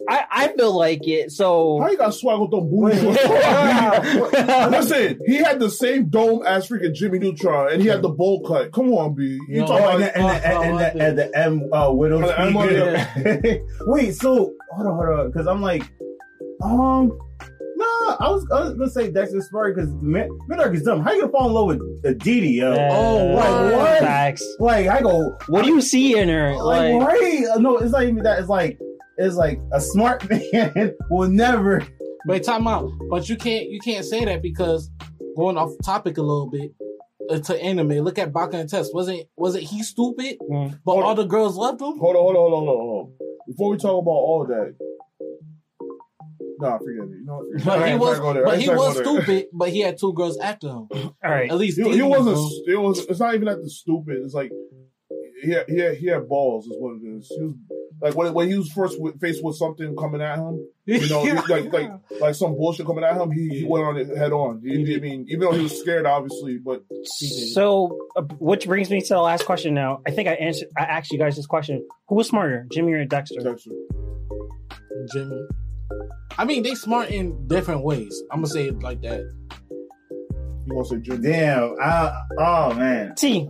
I, I feel like it. So how you got swag with those booties? Listen, he had the same dome as freaking Jimmy Neutron, and he had the bowl cut. Come on, B. You no, talking about and the and the M uh, Widow? Wait, so hold on, hold on, because I'm like, um. Nah, I was, I was gonna say Dexter's smart because Mandark is dumb. How you gonna fall in love with Dee Dee? Yo? Yeah. Oh, like what? Facts. Like I go, what do you see in her? Like, like right? No, it's not even that. It's like it's like a smart man will never. But time out. But you can't you can't say that because going off topic a little bit uh, to anime. Look at Baka and Tess. Wasn't wasn't he stupid? Mm. But hold all on. The girls loved him. Hold on, hold on, hold on, hold on. Before we talk about all that. Nah, forget me. No, forget but he was, but right, he was stupid. But he had two girls after him. All right, at least he, he wasn't. It was. It's not even that the stupid. It's like he had, he had, he had balls. Is what it is. He was, like when when he was first with, faced with something coming at him, you know, yeah. he, like like like some bullshit coming at him. He, he went on it head on. He, he, I mean, even though he was scared, obviously. But so, uh, which brings me to the last question. Now, I think I answered. I asked you guys this question: who was smarter, Jimmy or Dexter? Dexter. Jimmy. I mean, they smart in different ways. I'm gonna say it like that. You want to say Jimmy? Damn! I, oh man. T.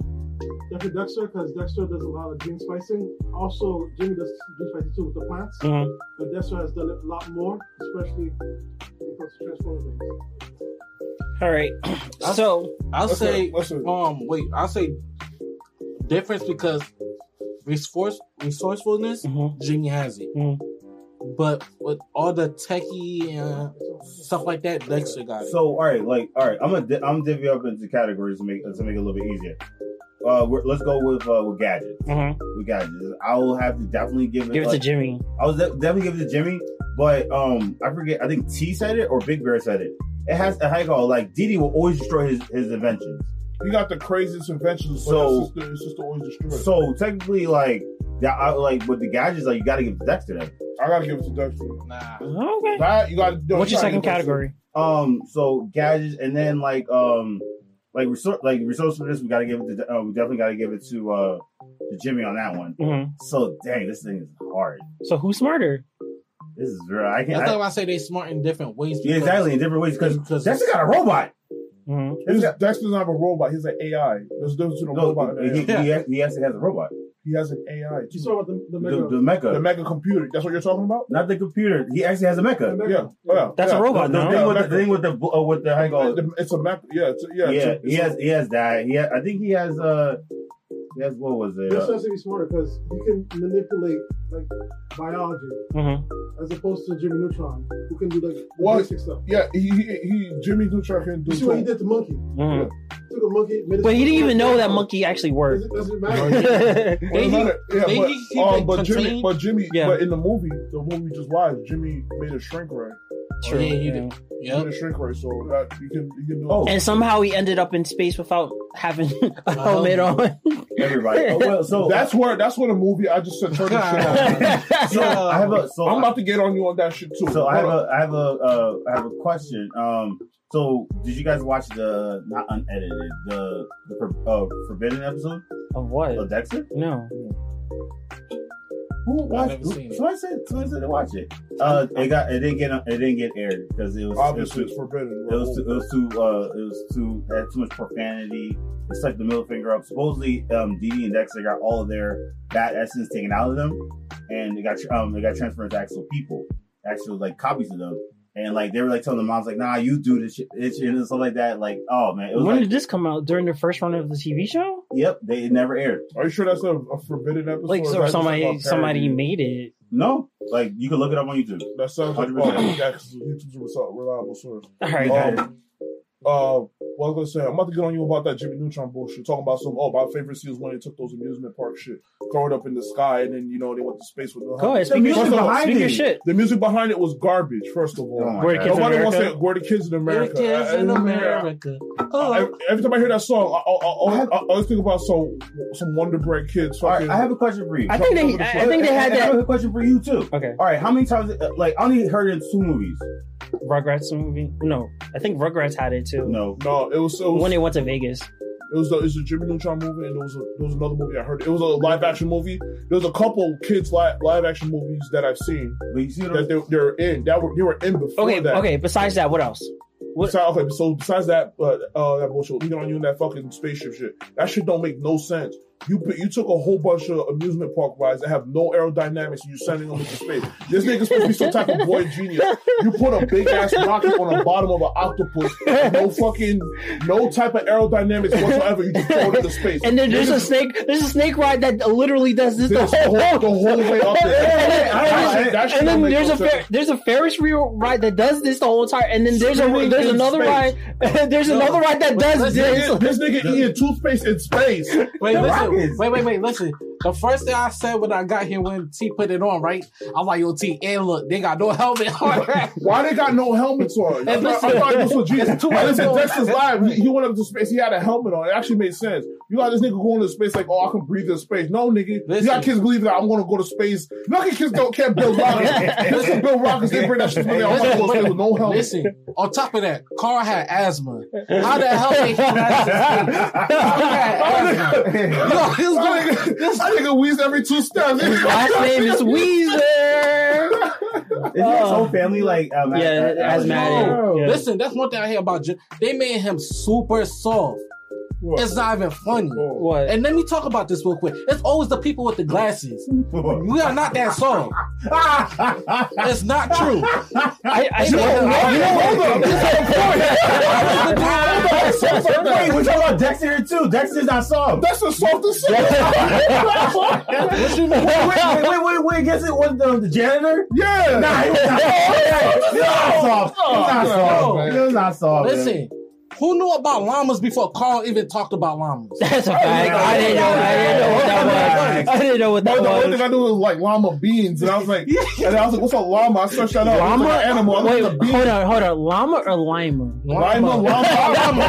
Definitely Dexter, because Dexter does a lot of gene spicing. Also, Jimmy does gene spicing too with the plants, mm-hmm. but Dexter has done it a lot more, especially when it comes to transforming things. All right. So I'll, I'll say, say um, wait, I'll say difference because resource resourcefulness, mm-hmm. Jimmy has it. Mm-hmm. But with all the techie and stuff like that, Dexter got it. So, all right, like, all right, I'm gonna di- I'm divvy up into categories to make to make it a little bit easier. Uh, we're, let's go with uh, with gadgets. Mm-hmm. With gadgets, I will have to definitely give it. Give it like, to Jimmy. I was de- definitely give it to Jimmy, but um, I forget. I think T said it or Big Bear said it. It has a high call. Like Dee Dee will always destroy his, his inventions. You got the craziest inventions, but so it's just, it's just always destroyed. So technically, like that, I, like with the gadgets, like you got to give it to Dexter. Then. I got to give it to Dexter. Nah, okay. That, you gotta, no, What's you your second category? Um, so gadgets, and then like um, like resource, like resourcefulness. We got to give it to. Uh, we definitely got to give it to uh, to Jimmy on that one. Mm-hmm. So dang, this thing is hard. So who's smarter? This is real. I can't. I thought I, I say they smart in different ways. Yeah, exactly in different ways because Dexter got a robot. Mm-hmm. He's, Dexter's not a robot. He's an A I. There's a difference between a no, robot and an A I. He, he, he actually has a robot. He has an A I. You saw about the, the, mecha, the, the mecha. The mecha computer. That's what you're talking about? Not the computer. He actually has a mecha. mecha. Yeah. yeah. That's yeah. a robot. The, the, no? thing, yeah, with the thing with the uh, with the hang on. It's a mecha. Yeah. It's, yeah. yeah it's, it's he has. A, he has that. He. Ha- I think he has. Uh, he has what was it? This has to be smarter because he can manipulate like biology, mm-hmm. as opposed to Jimmy Neutron, who can do like well, basic stuff. Yeah. He, he, he Jimmy Neutron can do. You see what he did to Monkey. Mm-hmm. Yeah. Took a monkey, but he didn't even know that monkey actually worked. Does it, doesn't matter. They, yeah, they, but, um, but Jimmy, but Jimmy, yeah. but in the movie, the movie just lies. Jimmy made a shrink ray. True. Oh, yeah, he yeah. did. Yep. He shrink right, so that, you can, you can do oh. And somehow he ended up in space without having a helmet on. Everybody. Oh, well, so that's where that's where the movie I just said turn this shit on. So I have a. So I'm about to get on you on that shit too. So I have a. I have a. Uh, I have a question. Um. So did you guys watch the not unedited the the uh, forbidden episode of what? Of Dexter? No. Who watched? So I said, so I said to watch it. Uh, it got, it didn't get, it didn't get aired because it was obviously it was too, forbidden. It was, too, it was too, uh, it was too, it had too much profanity. It stuck the middle finger up. Supposedly, um, Dee Dee and Dexter got all of their bad essence taken out of them, and it got, um, it got transferred to actual people, actual like copies of them. And like they were like telling the moms like, nah, you do this shit, this shit and stuff like that. Like, oh man, it was when like, did this come out during the first run of the T V show? Yep, they it never aired. Are you sure that's a, a forbidden episode? Like, so or somebody somebody made it. No, like you can look it up on YouTube. That sounds like YouTube's a reliable source. All right, um, guys. Uh, what I was gonna say, I'm about to get on you about that Jimmy Neutron bullshit. Talking about some, oh, my favorite scene is when they took those amusement park shit, throw it up in the sky, and then you know they went to space with no. Go ahead, speak your behind shit. The music behind it was garbage. First of all, oh, nobody wants to. We're the kids in America. We're the kids in America. Oh. I, every time I hear that song, I always think about some some Wonder Bread kids. So all right, I have a question for you. I think they, I, I think they had that. I have a question for you too. Okay. All right, how many times? Like, I only heard it in two movies. Rugrats movie? No, I think Rugrats had it too. No, no, it was, it was when they went to Vegas. It was, a, it was a Jimmy Neutron movie, and there was a, there was another movie I heard. It was a live action movie. There was a couple kids live live action movies that I've seen that they, they're in that were they were in before okay, that. Okay, besides that, what else? What? Besides, okay, so besides that, uh, uh, that bullshit, we get on you in that fucking spaceship shit. That shit don't make no sense. You put, you took a whole bunch of amusement park rides that have no aerodynamics and you're sending them into space. This nigga's supposed to be some type of boy genius. You put a big ass rocket on the bottom of an octopus, no fucking, no type of aerodynamics whatsoever. You just throw it into space. And then there's a snake, there's a snake ride that literally does this the whole, the whole way up there. And then there's a fer- there's a Ferris wheel ride that does this the whole entire. And then there's a there's another ride, there's another ride that does this. This nigga eating toothpaste in space. Wait, listen. Wait, wait, wait, listen. The first thing I said when I got here, when T put it on, right? I'm like, yo, T, and look, they got no helmet on. Why they got no helmets on? I thought this was Jesus. I listened to Dexter's Live. He went up to space. He had a helmet on. It actually made sense. You got this nigga going to space like, oh, I can breathe in space. No, nigga. Listen. You got kids believe that I'm going to go to space. Lucky kids don't can't build rockets. This is build rockets. They bring that shit to me. I'm not going to stay with no helmet. Listen, on top of that, Carl had asthma. How the hell did he have asthma? Yo, he's going this nigga wheeze every two steps. His last name is Weezer. Is his whole family like um, yeah, asthmatic? No. Yeah. Listen, that's one thing I hear about Jim. They made him super soft. What? It's not even funny. What? And let me talk about this real quick. It's always the people with the glasses. What? We are not that soft. It's not true. I, I know. Hold on. Wait, we're talking about Dexter here too. Dexter's not soft. Dexter's soft as shit. Wait, wait, wait, wait, wait. Guess it was the, the janitor? Yeah. Nah, he was not soft. He was not soft. He was not soft. He was not soft. Listen. Who knew about llamas before Carl even talked about llamas? That's a fact. I didn't know. I didn't know what that was. I didn't know what that was. The only thing I knew was like llama beans, and I was like, and I was like, what's a llama? I searched that up. Llama like an animal. Wait, like hold on, hold on. Llama or lima? Lima, llama, llama.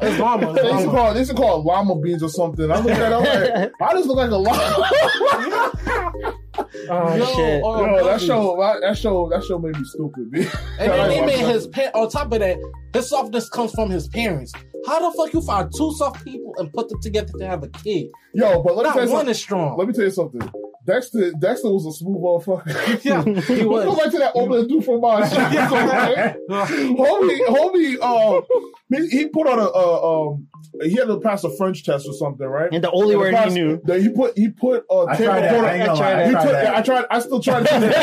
It's llama. They used to call it, they used to call it llama beans or something. I looked at it. Like, I just look like a llama. Oh yo, shit! Oh, yo, that show, that show, that show made me stupid, man. And then they made his pa- on top of that, his softness comes from his parents. How the fuck you find two soft people and put them together to have a kid? Yo, but let me tell you one is strong. Let me tell you something. Dexter, Dexter was a smooth motherfucker. Yeah, he was. Let's go back to that old dude from my homie, homie. Um, he, he put on a, uh, um, he had to pass a French test or something, right? And the only word he knew, the, he put, he put. Uh, I, tried that, I, I, tried, I, tried, took, I tried. I still tried. To do that.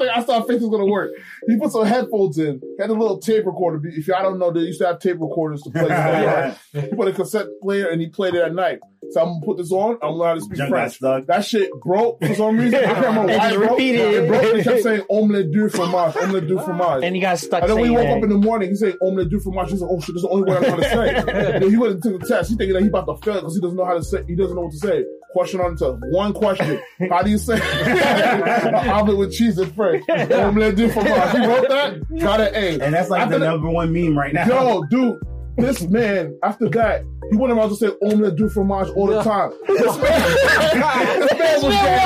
I, I thought things was gonna work. He put some headphones in, had a little tape recorder. If y'all don't know, they used to have tape recorders to play. Right? He put a cassette player and he played it at night. So I'm gonna put this on. I'm gonna speak Junk French. That shit broke for some reason. I can't remember why it broke. It broke. And he kept saying omelette du fromage, omelette du fromage. And he got stuck. And then when he woke that. up in the morning, he said omelette du fromage. He's like, oh shit, that's the only word I'm gonna say. Then he went into the test. He thinking that he about to fail because he doesn't know how to say. He doesn't know what to say. question on itself. One question. How do you say omelet with cheese and French? Omelet du fromage. He wrote that? Got an A. And that's like after the that, number one meme right now. Yo, dude, this man, after that, he wouldn't have to say omelet du fromage all the time. This man, this man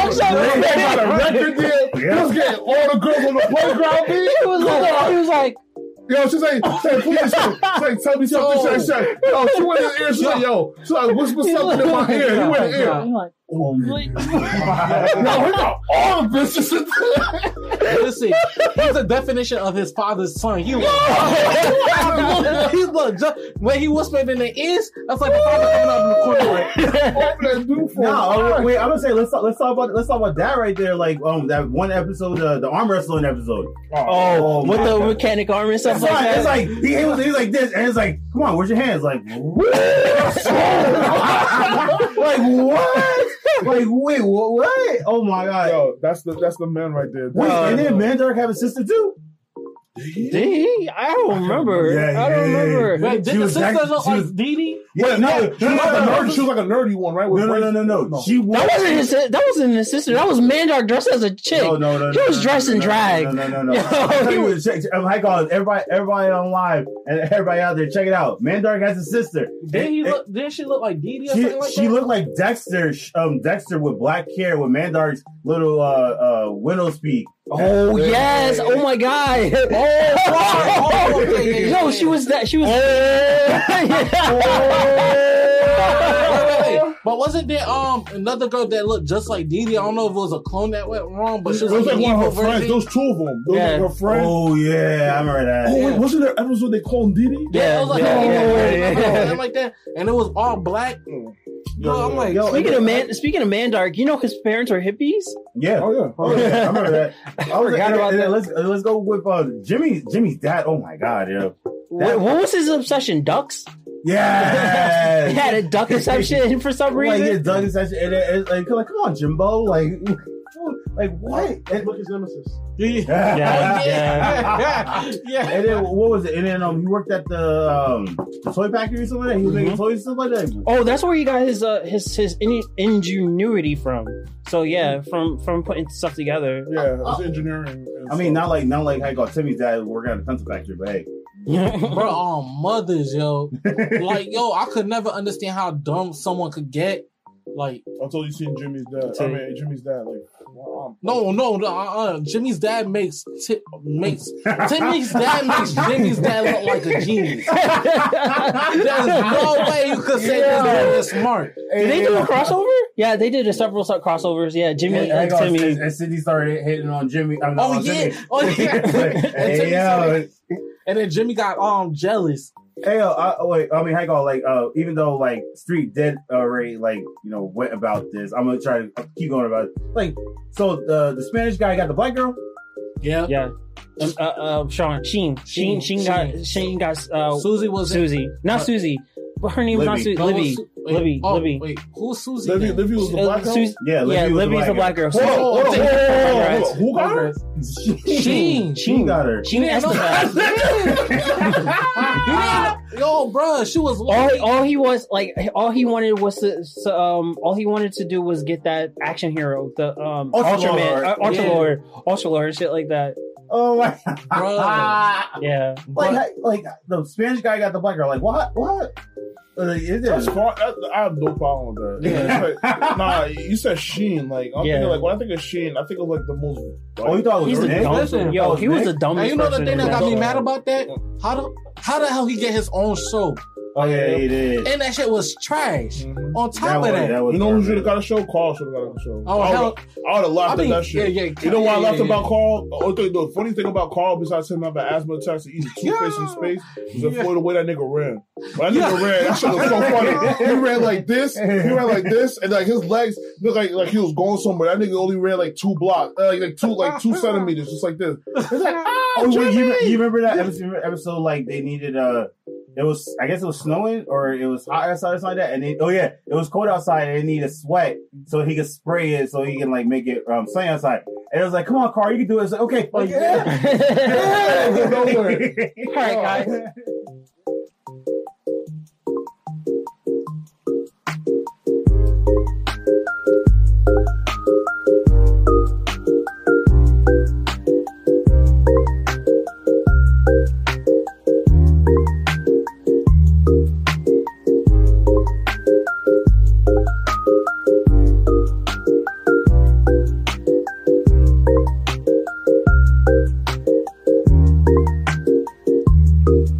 was getting, this man got a record deal. He was getting all the girls on the playground. He was like, he was like, yo, she's like, say, please, say, say, tell me something, say, say. Yo, she went in the ear, she's like, yo, she's like, whisper something in my ear. You went in the ear. I'm like, oh, man. No, we got all the bitches in there. Listen, he's the definition of his father's son. He looked, he looked, when he whispered in the ears, that's like the father coming out in the corner. No, wait, I'm gonna say, let's talk, let's talk about, let's talk about that right there. Like, um, that one episode, uh, the arm wrestling episode. Oh, with the mechanic arm and stuff. It's like, it's like he, he was, he was like this, and it's like, come on, where's your hands? Like, like what? Like, wait, what? What? Oh my god! Yo, that's the that's the man right there. Wait, uh, and then Mandark have a sister too. Did he? I don't remember. Yeah, I don't yeah, remember. Yeah, yeah. Wait, did she the sister that, look like Dee Dee? Yeah, no, no, she, no, was like no, a nerd, she was like a nerdy one, right? With no, no, no, no, no. She was, that wasn't his. That wasn't his sister. That was Mandark dressed as a chick. No, no, no. He was no, dressed no, in no, drag. No, no, no, no. Yo, he was. I call everybody, everybody on live and everybody out there, check it out. Mandark has a sister. Did he look? Did she look like Dee Dee? Or she, something like she that? looked like Dexter. Um, Dexter with black hair, with Mandark's little uh, uh, widow speak. Oh yeah, yes! Yeah, yeah. Oh my god! Oh, wow. Oh yeah, yeah, yeah. Yo, she was that. She was. Hey, but wasn't there um another girl that looked just like Dee Dee? I don't know if it was a clone that went wrong, but she was, was like, like one of her friends. Those two of them. Those yeah. were her friends. Oh yeah, I remember that. Oh yeah. Wait, wasn't there an episode they called Dee Dee? Yeah, yeah, it was like, yeah, oh, yeah, yeah, yeah. Know, something like that, and it was all black. Yo, I'm like, yo, speaking of man, speaking of Mandark, you know his parents are hippies. Yeah, oh yeah, oh, yeah. I remember that. I, I forgot about that. Let's let's go with uh, Jimmy. Jimmy's dad. Oh my god, yeah. What, what was his obsession? Ducks. Yeah, he had a duck obsession for some reason. Like his duck obsession, and it, it, like, like, come on, Jimbo, like. Like what? And look, his nemesis. Yeah, yeah, yeah. yeah. And then what was it? And then um, he worked at the, um, the toy factory or something. Like that. He was mm-hmm. making toys and stuff like that. Oh, that's where he got his uh, his his in- ingenuity from. So yeah, from from putting stuff together. Yeah, uh, it's engineering. It's I mean, not like not like I got Timmy's dad working at a pencil factory, but hey. Bro, all mothers, yo, like yo, I could never understand how dumb someone could get. Like until you seen Jimmy's dad. I mean, Jimmy's dad, like. Wow. No, no, no. Uh, Jimmy's dad makes t- makes Timmy's dad makes Jimmy's dad look like a genius. There's no way you could say yeah. this man is smart. Did they do a crossover? Yeah, they did a several crossovers. Yeah, Jimmy yeah, and go, Timmy. And, and Cindy started hitting on Jimmy. I'm not oh, on yeah. Jimmy. oh yeah, oh yeah. And, hey, started, and then Jimmy got um jealous. Hey, yo, I, wait, I mean, I go like, uh, even though like Street did already like you know went about this, I'm gonna try to keep going about it. Like, so the the Spanish guy got the black girl. Yeah, yeah. Um, uh, uh, Sean Sheen, Sheen, Sheen got Sheen got. Uh, Susie was Susie, it? not uh, Susie. But her name Libby. was not Susie. Libby. Su- wait, Libby. Oh, Libby. Wait, who's Susie? Libby, Libby was the black girl? Su- yeah, Libby yeah, was Libby's the black girl. girl. Whoa, whoa, whoa, whoa, whoa. Who got her? Sheen. Sheen got her. Sheen Esteban. Yo, bro, she was all, all he was, like, all he wanted was to, so, um, all he wanted to do was get that action hero, the, um, Ultra Man, uh, Ultra yeah. Lord, Ultra Lord, shit like that. Oh my god. Bro. Yeah. Like, I, like, the Spanish guy got the black girl. Like, what? What? Like, is That's far, I, I have no problem with that. Yeah. Like, nah, you said Sheen. Like, I'm yeah. thinking, like, when I think of Sheen, I think of, like, the most. Like, oh, you thought it was Nick? Yo, was he Nick? was the dumbest. And you know the thing that got me mad about that? How the, how the hell he get his own show? Oh, yeah, he did. And that shit was trash. Mm-hmm. On top that of that. that you know who should have got a show? Carl should have got a show. Oh, I would have laughed I mean, at that shit. Yeah, yeah, you know why yeah, I laughed yeah, about yeah. Carl? Oh, the, the funny thing about Carl, besides him having asthma attacks and eating toothpaste in space, was the yeah. way that nigga ran. When that nigga yeah. ran, that shit was so funny. He ran like this, he ran like this, and like his legs looked like, like he was going somewhere. That nigga only ran like two blocks, uh, like, like two like two centimeters, just like this. It's like, oh, oh wait, you, you remember that episode, episode, like they needed a. It was, I guess it was snowing or it was hot outside or something like that. And they, oh yeah, it was cold outside and they needed sweat so he could spray it so he can like make it, um, sunny outside. And it was like, come on, Carl, you can do it. It's like, okay. Like, yeah. yeah. Don't worry. All right, guys. Thank you.